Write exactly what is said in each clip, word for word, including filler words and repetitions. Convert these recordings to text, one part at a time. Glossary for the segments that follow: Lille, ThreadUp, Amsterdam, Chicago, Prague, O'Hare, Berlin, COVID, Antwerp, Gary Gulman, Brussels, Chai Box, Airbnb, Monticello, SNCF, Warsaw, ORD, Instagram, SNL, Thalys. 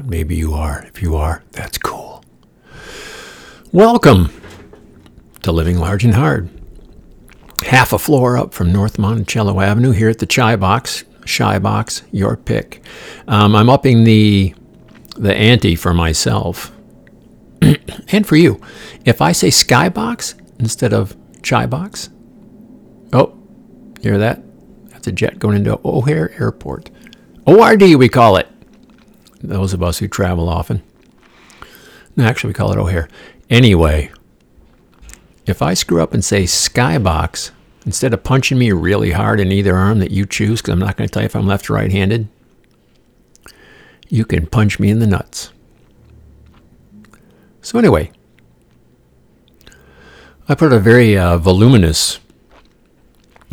not, maybe you are. If you are, that's cool. Welcome to Living Large and Hard. Half a floor up from North Monticello Avenue here at the Chai Box. Chai Box, your pick. Um, I'm upping the the ante for myself and for you. If I say Skybox instead of Chai Box, oh, hear that? That's a jet going into O'Hare Airport. O R D, we call it. Those of us who travel often. No, actually, we call it O'Hare. Anyway, if I screw up and say Skybox, instead of punching me really hard in either arm that you choose, because I'm not going to tell you if I'm left or right-handed, you can punch me in the nuts. So anyway, I put a very uh, voluminous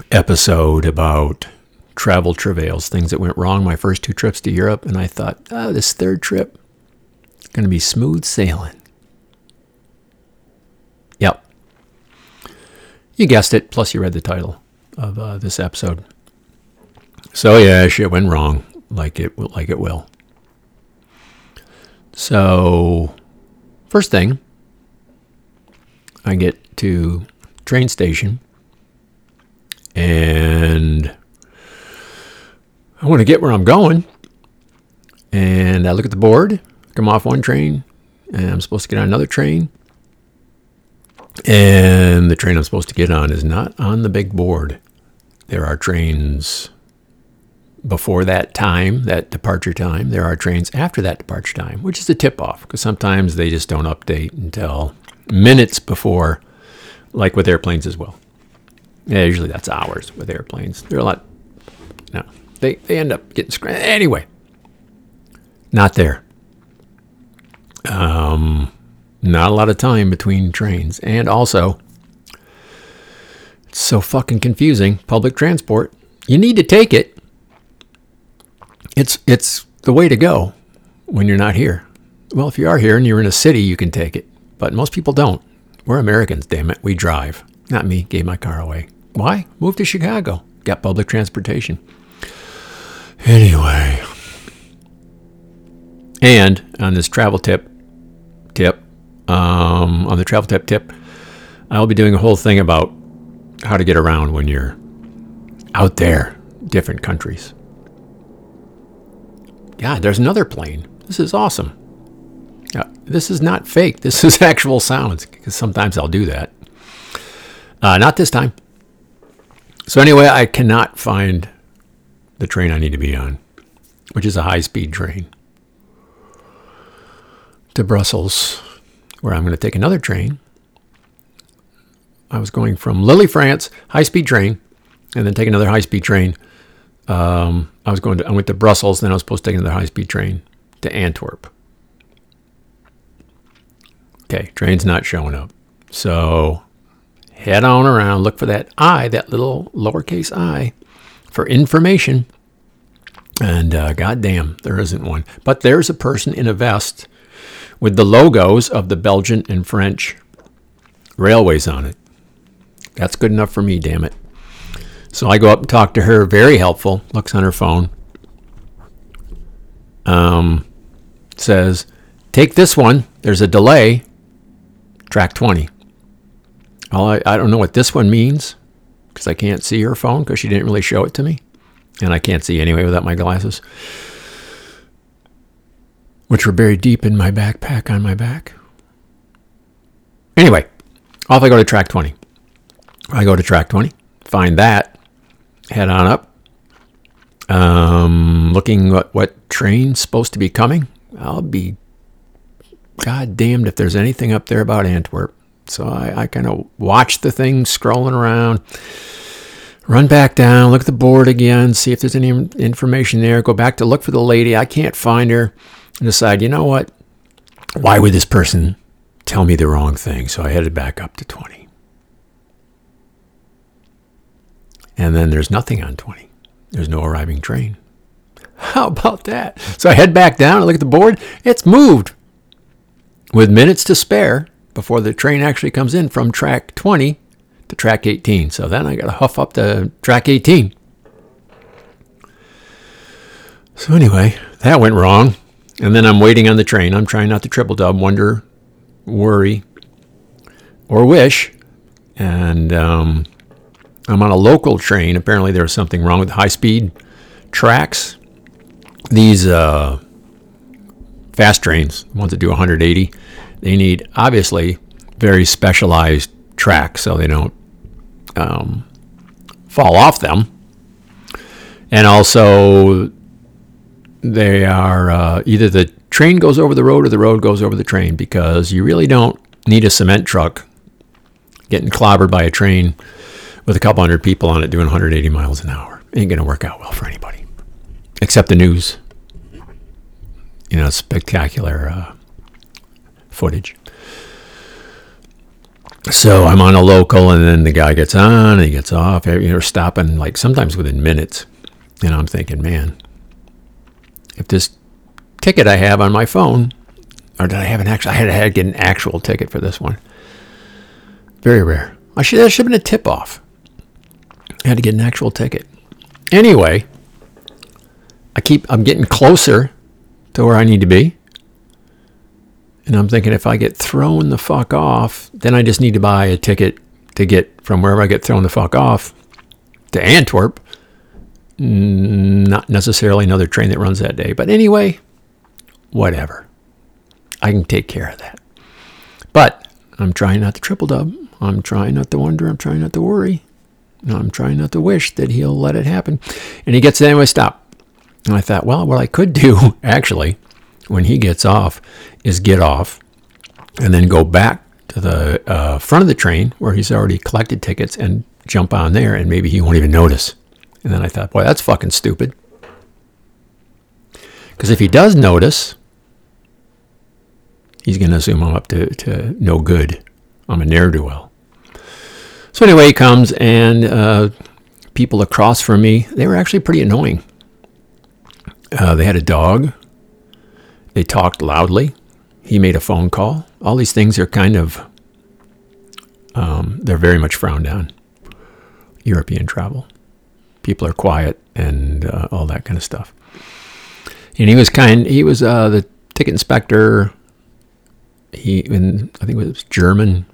episode about travel travails, things that went wrong my first two trips to Europe, and I thought, oh, this third trip is going to be smooth sailing. Yep. You guessed it, plus you read the title of uh, this episode. So yeah, shit went wrong, like it like it will. So, first thing, I get to train station, and I want to get where I'm going, and I look at the board, come off one train, and I'm supposed to get on another train, and the train I'm supposed to get on is not on the big board. There are trains before that time, that departure time. There are trains after that departure time, which is the tip-off, because sometimes they just don't update until minutes before, like with airplanes as well. Yeah, usually that's hours with airplanes. They're a lot... No. They they end up getting scrambled. Anyway, not there. Um, not a lot of time between trains. And also, it's so fucking confusing. Public transport. You need to take it. It's it's the way to go when you're not here. Well, if you are here and you're in a city, you can take it. But most people don't. We're Americans, damn it. We drive. Not me. Gave my car away. Why? Moved to Chicago. Got public transportation. Anyway, and on this travel tip, tip, um, on the travel tip tip, I'll be doing a whole thing about how to get around when you're out there, different countries. God, there's another plane. This is awesome. Uh, this is not fake. This is actual sounds, because sometimes I'll do that. Uh, not this time. So anyway, I cannot find the train I need to be on, which is a high-speed train to Brussels, where I'm going to take another train. I was going from Lille, France, high-speed train, and then take another high-speed train. Um, I was going to I went to Brussels, then I was supposed to take another high-speed train to Antwerp. Okay, train's not showing up, so head on around, look for that I, that little lowercase I, for information, and uh, goddamn, there isn't one. But there's a person in a vest with the logos of the Belgian and French railways on it. That's good enough for me, damn it. So I go up and talk to her, very helpful, looks on her phone, um, says, take this one, there's a delay, track twenty. Well, I, I don't know what this one means, because I can't see her phone, because she didn't really show it to me. And I can't see anyway without my glasses, which were buried deep in my backpack on my back. Anyway, off I go to track twenty. I go to track twenty, find that, head on up, um, looking what, what train's supposed to be coming. I'll be goddamned if there's anything up there about Antwerp. So I, I kind of watch the thing scrolling around, run back down, look at the board again, see if there's any information there, go back to look for the lady. I can't find her, and decide, you know what? Why would this person tell me the wrong thing? So I headed back up to twenty. And then there's nothing on twenty. There's no arriving train. How about that? So I head back down and look at the board. It's moved with minutes to spare before the train actually comes in from track twenty to track eighteen. So then I got to huff up to track eighteen. So anyway, that went wrong. And then I'm waiting on the train. I'm trying not to triple dub, wonder, worry, or wish. And um, I'm on a local train. Apparently there was something wrong with the high-speed tracks. These uh, fast trains, the ones that do one hundred eighty, they need, obviously, very specialized tracks so they don't um, fall off them. And also, they are uh, either the train goes over the road or the road goes over the train, because you really don't need a cement truck getting clobbered by a train with a couple hundred people on it doing one hundred eighty miles an hour. Ain't going to work out well for anybody, except the news. You know, spectacular uh, footage. So I'm on a local, and then the guy gets on, and he gets off. You're stopping, like, sometimes within minutes. And I'm thinking, man, if this ticket I have on my phone, or did I have an actual, I had to get an actual ticket for this one. Very rare. I should, that should have been a tip-off. I had to get an actual ticket. Anyway, I keep, I'm getting closer to where I need to be. And I'm thinking, if I get thrown the fuck off, then I just need to buy a ticket to get from wherever I get thrown the fuck off to Antwerp. Not necessarily another train that runs that day. But anyway, whatever. I can take care of that. But I'm trying not to triple dub. I'm trying not to wonder. I'm trying not to worry. I'm trying not to wish that he'll let it happen. And he gets to the end of a stop. And I thought, well, what I could do, actually, when he gets off, is get off and then go back to the uh, front of the train where he's already collected tickets and jump on there, and maybe he won't even notice. And then I thought, boy, that's fucking stupid. Because if he does notice, he's going to assume I'm up to, to no good. I'm a ne'er-do-well. So anyway, he comes, and uh, people across from me, they were actually pretty annoying. Uh, they had a dog. They talked loudly. He made a phone call. All these things are kind of, um, they're very much frowned down. European travel. People are quiet and uh, all that kind of stuff. And he was kind, he was uh, the ticket inspector. He, and I think it was German.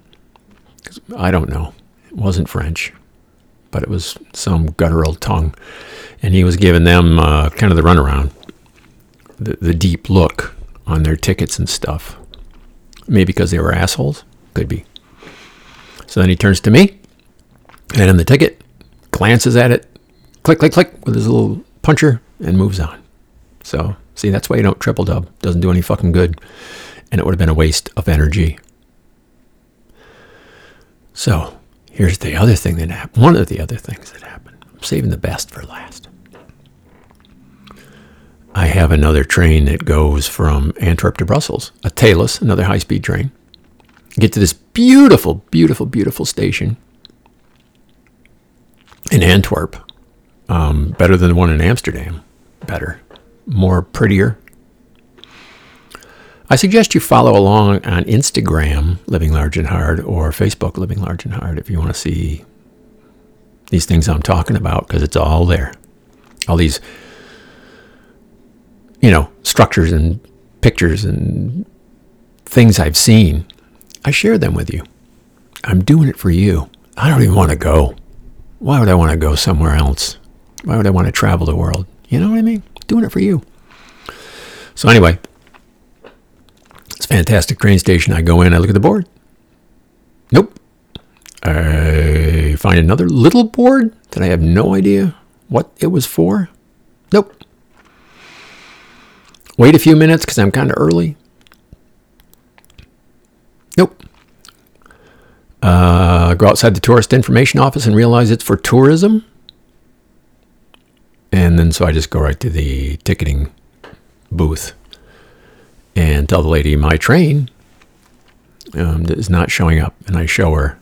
I don't know. It wasn't French, but it was some guttural tongue. And he was giving them uh, kind of the runaround, the, the deep look on their tickets and stuff. Maybe because they were assholes. Could be. So then he turns to me, and in the ticket, glances at it, click, click, click with his little puncher, and moves on. So, see, that's why you don't triple dub. Doesn't do any fucking good. And it would have been a waste of energy. So, here's the other thing that happened. One of the other things that happened. I'm saving the best for last. I have another train that goes from Antwerp to Brussels. A Thalys, another high-speed train. Get to this beautiful, beautiful, beautiful station in Antwerp. Um, better than the one in Amsterdam. Better. More prettier. I suggest you follow along on Instagram, Living Large and Hard, or Facebook, Living Large and Hard, if you want to see these things I'm talking about, because it's all there. All these, you know, structures and pictures and things I've seen. I share them with you. I'm doing it for you. I don't even want to go. Why would I want to go somewhere else? Why would I want to travel the world? You know what I mean? Doing it for you. So anyway, it's a fantastic train station. I go in, I look at the board. Nope. I find another little board that I have no idea what it was for. Nope. Wait a few minutes because I'm kind of early. Nope. Uh, go outside the tourist information office and realize it's for tourism. And then so I just go right to the ticketing booth and tell the lady my train um, is not showing up. And I show her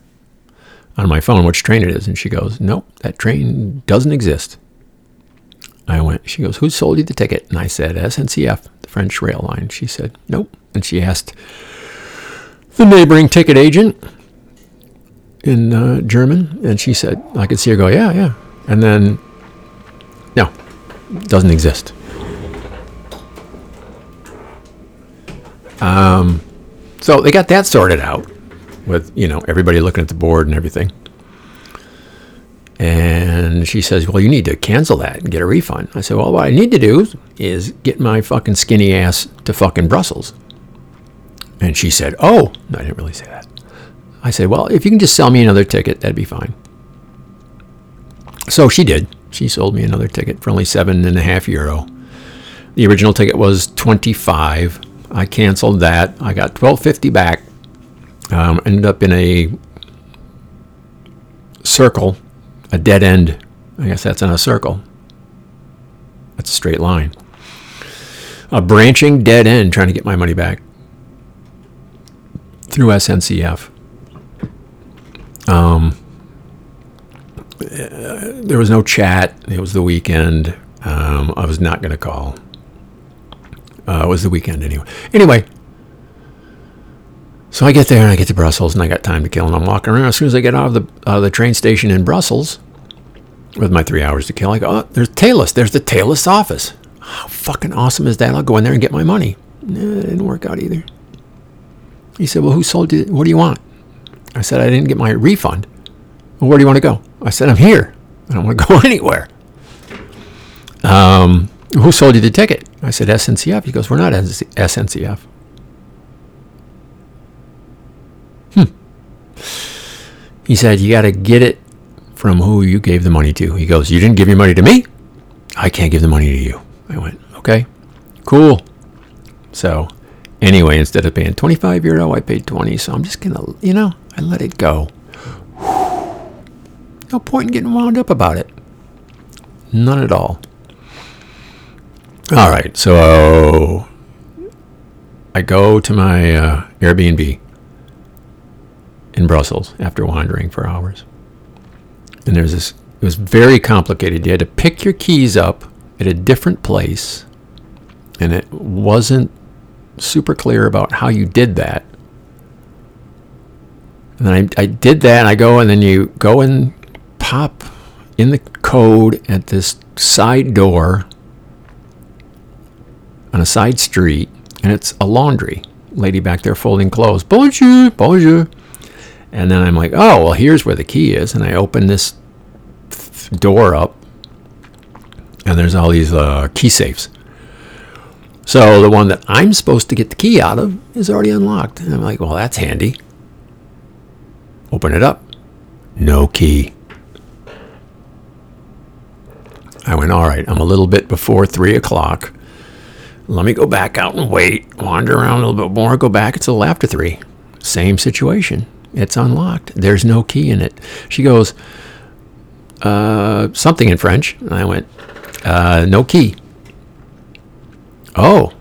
on my phone which train it is. And she goes, nope, that train doesn't exist. I went, she goes, who sold you the ticket? And I said, S N C F, the French rail line. She said, nope. And she asked the neighboring ticket agent in uh, German. And she said, I could see her go, yeah, yeah. And then... no, doesn't exist. Um, so they got that sorted out with, you know, everybody looking at the board and everything. And she says, well, you need to cancel that and get a refund. I said, well, what I need to do is get my fucking skinny ass to fucking Brussels. And she said, oh, no, I didn't really say that. I said, well, if you can just sell me another ticket, that'd be fine. So she did. She sold me another ticket for only seven and a half euro. The original ticket was twenty-five. I canceled that. I got twelve fifty back. Um, ended up in a circle, a dead end. I guess that's in a circle. That's a straight line. A branching dead end, trying to get my money back through S N C F. Um, uh, there was no chat. It was the weekend. Um, I was not going to call. Uh, it was the weekend anyway. Anyway, so I get there and I get to Brussels and I got time to kill and I'm walking around. As soon as I get out of the uh, the train station in Brussels with my three hours to kill, I go, oh, there's Thalys. There's the Thalys office. How fucking awesome is that? I'll go in there and get my money. No, it didn't work out either. He said, well, who sold you? What do you want? I said, I didn't get my refund. Well, where do you want to go? I said, I'm here. I don't want to go anywhere. Um, who sold you the ticket? I said, S N C F. He goes, we're not S N C F. Hmm. He said, you got to get it from who you gave the money to. He goes, you didn't give your money to me. I can't give the money to you. I went, okay, cool. So anyway, instead of paying twenty-five euro, I paid twenty. So I'm just going to, you know, I let it go. No point in getting wound up about it. None at all. All right, so I go to my uh, Airbnb in Brussels after wandering for hours. And there's this, it was very complicated. You had to pick your keys up at a different place, and it wasn't super clear about how you did that. And then I, I did that, and I go, and then you go and pop in the code at this side door on a side street, and it's a laundry lady back there folding clothes. Bonjour, bonjour. And then I'm like, oh, well, here's where the key is. And I open this door up, and there's all these uh, key safes. So the one that I'm supposed to get the key out of is already unlocked. And I'm like, well, that's handy. Open it up. No key. I went, all right, I'm a little bit before three o'clock. Let me go back out and wait, wander around a little bit more, go back. It's a little after three. Same situation. It's unlocked. There's no key in it. She goes, uh, something in French. And I went, uh, no key. Oh.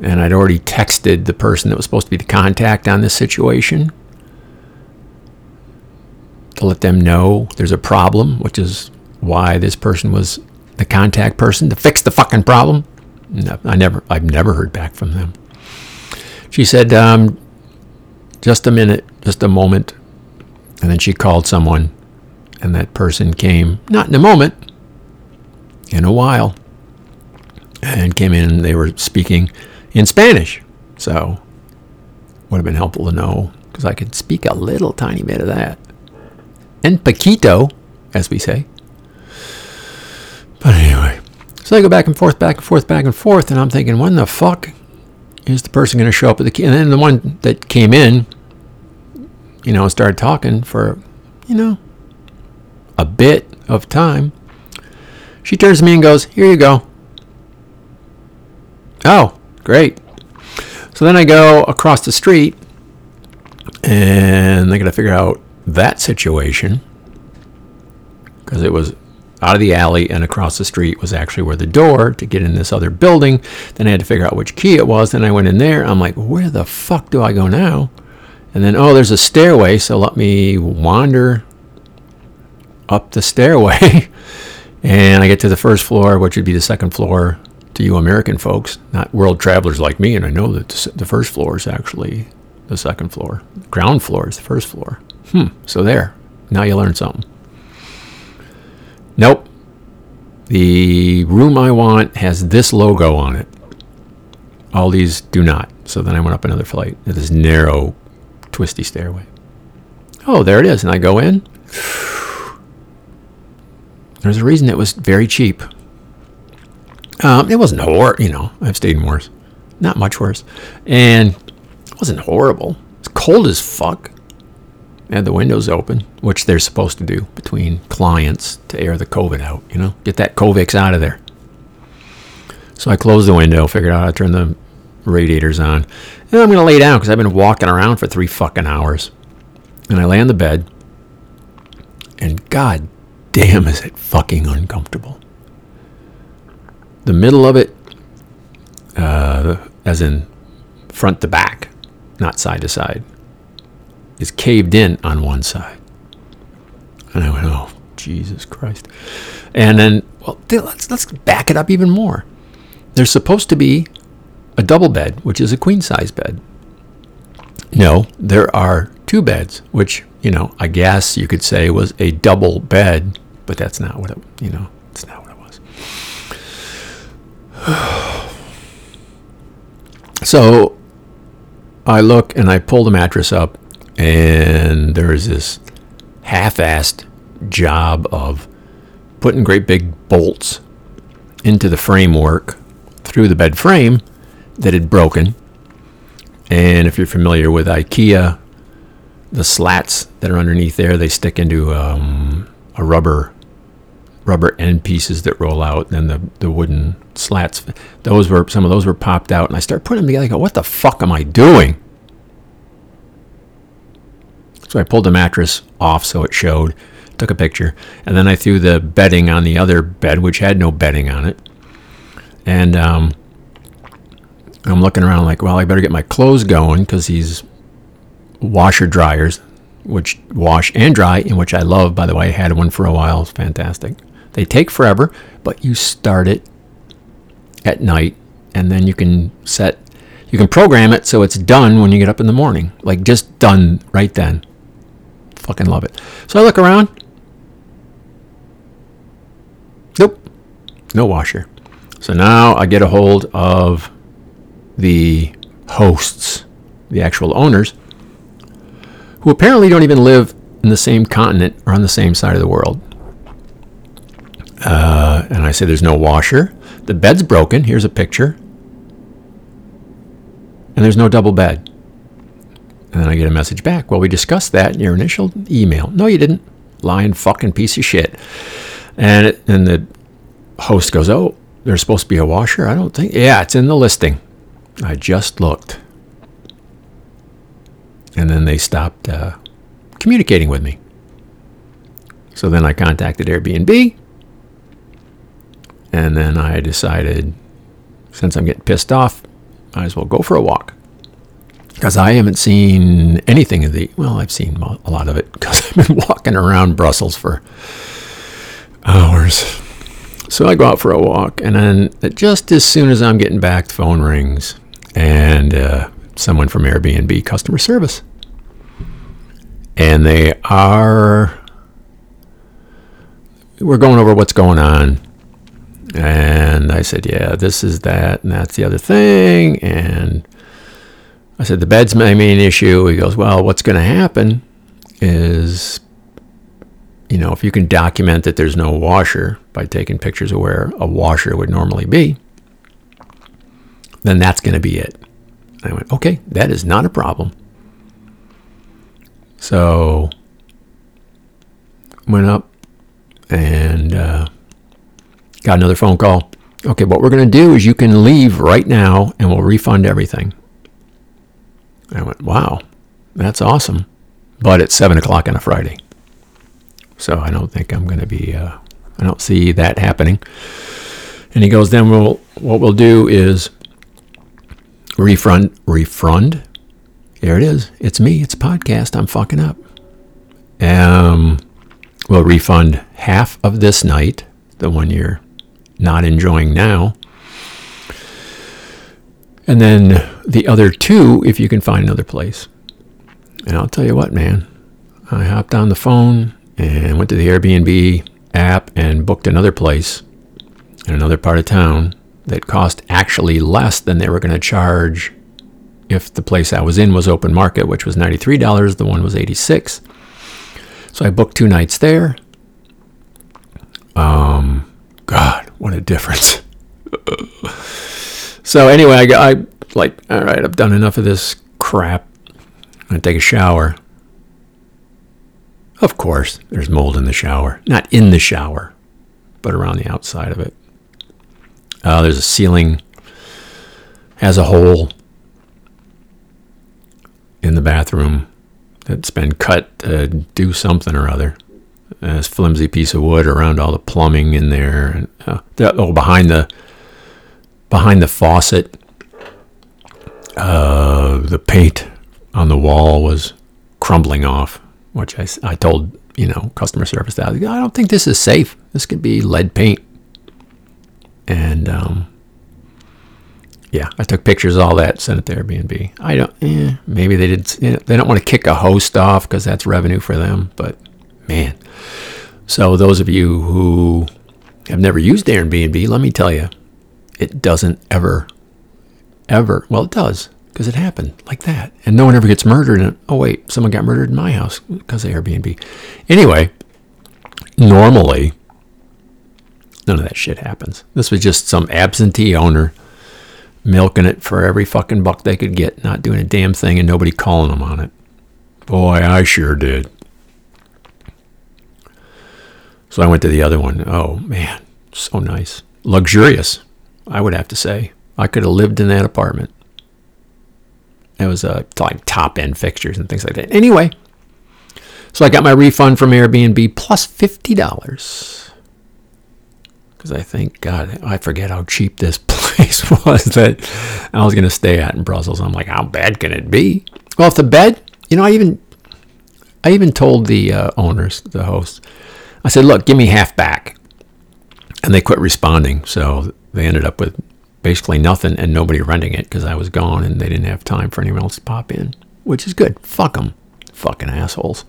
And I'd already texted the person that was supposed to be the contact on this situation to let them know there's a problem, which is why this person was the contact person, to fix the fucking problem. No, I never, I've never heard back from them. She said, um, just a minute, just a moment. And then she called someone, and that person came, not in a moment, in a while, and came in, and they were speaking in Spanish. So would have been helpful to know, because I could speak a little tiny bit of that. En poquito, as we say. But anyway. So I go back and forth, back and forth, back and forth, and I'm thinking, when the fuck is the person going to show up at the key? And then the one that came in, you know, started talking for, you know, a bit of time. She turns to me and goes, here you go. Oh, great. So then I go across the street, and I got to figure out that situation, because it was out of the alley and across the street was actually where the door to get in this other building. Then I had to figure out which key it was. Then I went in there. I'm like, where the fuck do I go now? And then, oh, there's a stairway, so let me wander up the stairway. And I get to the first floor, which would be the second floor to you American folks, not world travelers like me. And I know that the first floor is actually the second floor. The ground floor is the first floor. Hmm, so there. Now you learn something. Nope. The room I want has this logo on it. All these do not. So then I went up another flight at this narrow, twisty stairway. Oh, there it is. And I go in. There's a reason it was very cheap. Um, it wasn't horrible, you know. I've stayed in worse. Not much worse. And it wasn't horrible. It's cold as fuck. I had the windows open, which they're supposed to do between clients to air the COVID out, you know. Get that Covix out of there. So I closed the window, figured out how to turn the radiators on. And I'm going to lay down because I've been walking around for three fucking hours. And I lay on the bed. And god damn is it fucking uncomfortable. The middle of it, uh, as in front to back, not side to side, is caved in on one side. And I went, oh, Jesus Christ. And then, well, let's let's back it up even more. There's supposed to be a double bed, which is a queen-size bed. No, there are two beds, which, you know, I guess you could say was a double bed, but that's not what it, you know, it's not what it was. So I look and I pull the mattress up, and there is this half-assed job of putting great big bolts into the framework through the bed frame that had broken. And if you're familiar with IKEA, the slats that are underneath there, they stick into um, a rubber rubber end pieces that roll out, and the, the wooden slats. Those were, some of those were popped out, and I start putting them together. I go, what the fuck am I doing? So I pulled the mattress off so it showed, took a picture, and then I threw the bedding on the other bed, which had no bedding on it. And um, I'm looking around like, well, I better get my clothes going, because these washer dryers, which wash and dry, in which I love, by the way, I had one for a while. It's fantastic. They take forever, but you start it at night, and then you can set, you can program it so it's done when you get up in the morning. Like, just done right then. Fucking love it. So I look around. Nope. No washer. So now I get a hold of the hosts, the actual owners, who apparently don't even live in the same continent or on the same side of the world. Uh, and I say there's no washer. The bed's broken. Here's a picture. And there's no double bed. And then I get a message back. Well, we discussed that in your initial email. No, you didn't. Lying fucking piece of shit. And, it, and the host goes, oh, there's supposed to be a washer? I don't think. Yeah, it's in the listing. I just looked. And then they stopped uh, communicating with me. So then I contacted Airbnb. And then I decided, since I'm getting pissed off, might as well go for a walk. Because I haven't seen anything of the... Well, I've seen a lot of it, because I've been walking around Brussels for hours. So I go out for a walk, and then just as soon as I'm getting back, the phone rings, and uh, someone from Airbnb customer service. And they are... We're going over what's going on. And I said, yeah, this is that, and that's the other thing. And I said, the bed's my main issue. He goes, well, what's going to happen is... You know, if you can document that there's no washer by taking pictures of where a washer would normally be, then that's going to be it. I went, okay, that is not a problem. So, went up and uh, got another phone call. Okay, what we're going to do is you can leave right now and we'll refund everything. I went, wow, that's awesome. But it's seven o'clock on a Friday. So I don't think I'm going to be, uh, I don't see that happening. And he goes, then we'll, what we'll do is refund, refund. There it is. It's me. It's a podcast. I'm fucking up. Um, we'll refund half of this night, the one you're not enjoying now. And then the other two, if you can find another place. And I'll tell you what, man, I hopped on the phone and went to the Airbnb app and booked another place in another part of town that cost actually less than they were going to charge if the place I was in was open market, which was ninety-three dollars, the one was eighty-six dollars. So I booked two nights there. Um, God, what a difference. So anyway, I, I like, all right, I've done enough of this crap. I'm going to take a shower. Of course, there's mold in the shower. Not in the shower, but around the outside of it. Uh, there's a ceiling, has a hole in the bathroom that's been cut to do something or other. Uh, this flimsy piece of wood around all the plumbing in there, and uh, the, oh, behind the behind the faucet, uh, the paint on the wall was crumbling off. Which I, I told, you know, customer service that I don't think this is safe. This could be lead paint. And, um, yeah, I took pictures of all that, sent it to Airbnb. I don't, eh, maybe they did, you know, they don't want to kick a host off because that's revenue for them, but man. So those of you who have never used Airbnb, let me tell you, it doesn't ever, ever, well, it does. Because it happened like that. And no one ever gets murdered. And, oh, wait, someone got murdered in my house because of Airbnb. Anyway, normally, none of that shit happens. This was just some absentee owner milking it for every fucking buck they could get, not doing a damn thing, and nobody calling them on it. Boy, I sure did. So I went to the other one. Oh, man, so nice. Luxurious, I would have to say. I could have lived in that apartment. It was uh, like top-end fixtures and things like that. Anyway, so I got my refund from Airbnb plus fifty dollars. Because I think, God, I forget how cheap this place was that I was going to stay at in Brussels. I'm like, how bad can it be? Well, if the bed, you know, I even I even told the uh, owners, the hosts, I said, look, give me half back. And they quit responding, so they ended up with basically nothing and nobody renting it because I was gone and they didn't have time for anyone else to pop in, which is good. Fuck them. Fucking assholes.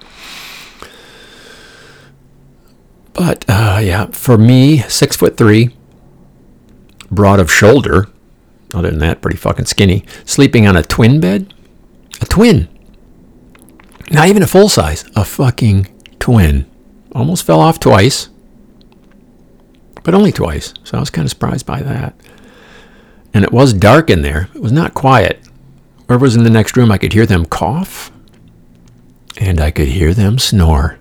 But, uh, yeah, for me, six foot three, broad of shoulder, other than that, pretty fucking skinny, sleeping on a twin bed, a twin, not even a full size, a fucking twin. Almost fell off twice, but only twice. So I was kind of surprised by that. And it was dark in there. It was not quiet. Whoever was in the next room, I could hear them cough. And I could hear them snore.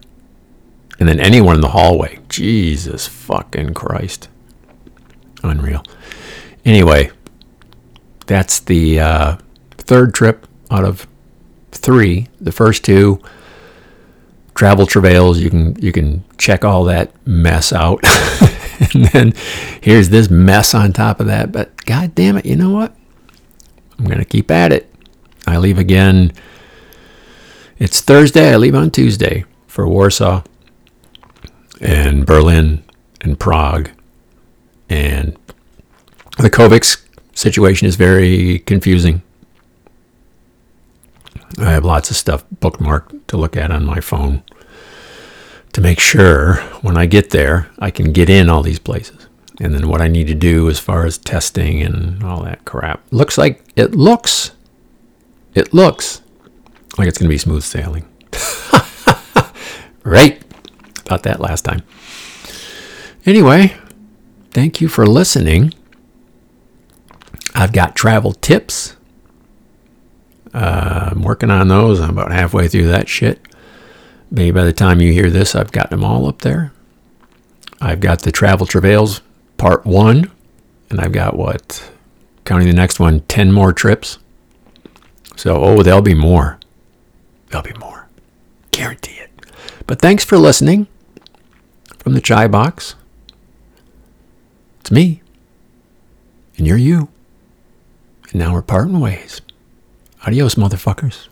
And then anyone in the hallway. Jesus fucking Christ. Unreal. Anyway, that's the uh, third trip out of three. The first two, travel travails. You can, you can check all that mess out. And then here's this mess on top of that. But God damn it, you know what? I'm going to keep at it. I leave again. It's Thursday. I leave on Tuesday for Warsaw and Berlin and Prague. And the COVID situation is very confusing. I have lots of stuff bookmarked to look at on my phone. To make sure when I get there, I can get in all these places. And then what I need to do as far as testing and all that crap. Looks like, it looks, it looks like it's going to be smooth sailing. Right. About that last time. Anyway, thank you for listening. I've got travel tips. Uh, I'm working on those. I'm about halfway through that shit. Maybe by the time you hear this, I've got them all up there. I've got the Travel Travails Part one, and I've got, what, counting the next one, ten more trips. So, oh, there'll be more. There'll be more. Guarantee it. But thanks for listening from the Chai Box. It's me, and you're you. And now we're parting ways. Adios, motherfuckers.